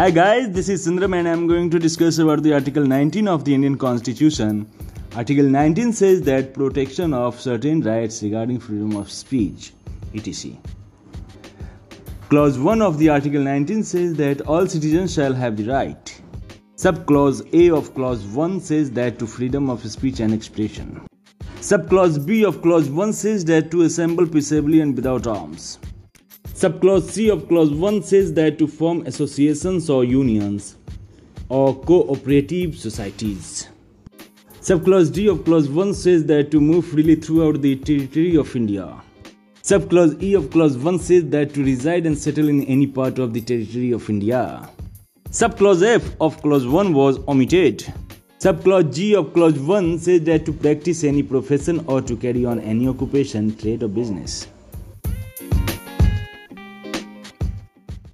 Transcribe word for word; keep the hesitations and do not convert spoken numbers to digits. Hi guys, this is Sindram and I am going to discuss about the Article nineteen of the Indian Constitution. Article nineteen says that protection of certain rights regarding freedom of speech, et cetera. Clause one of the Article nineteen says that all citizens shall have the right. Subclause A of Clause one says that to freedom of speech and expression. Subclause B of Clause one says that to assemble peaceably and without arms. Subclause C of Clause one says that to form associations or unions or cooperative societies. Subclause D of Clause one says that to move freely throughout the territory of India. Subclause E of Clause one says that to reside and settle in any part of the territory of India. Subclause F of Clause one was omitted. Subclause G of Clause one says that to practice any profession or to carry on any occupation, trade or business.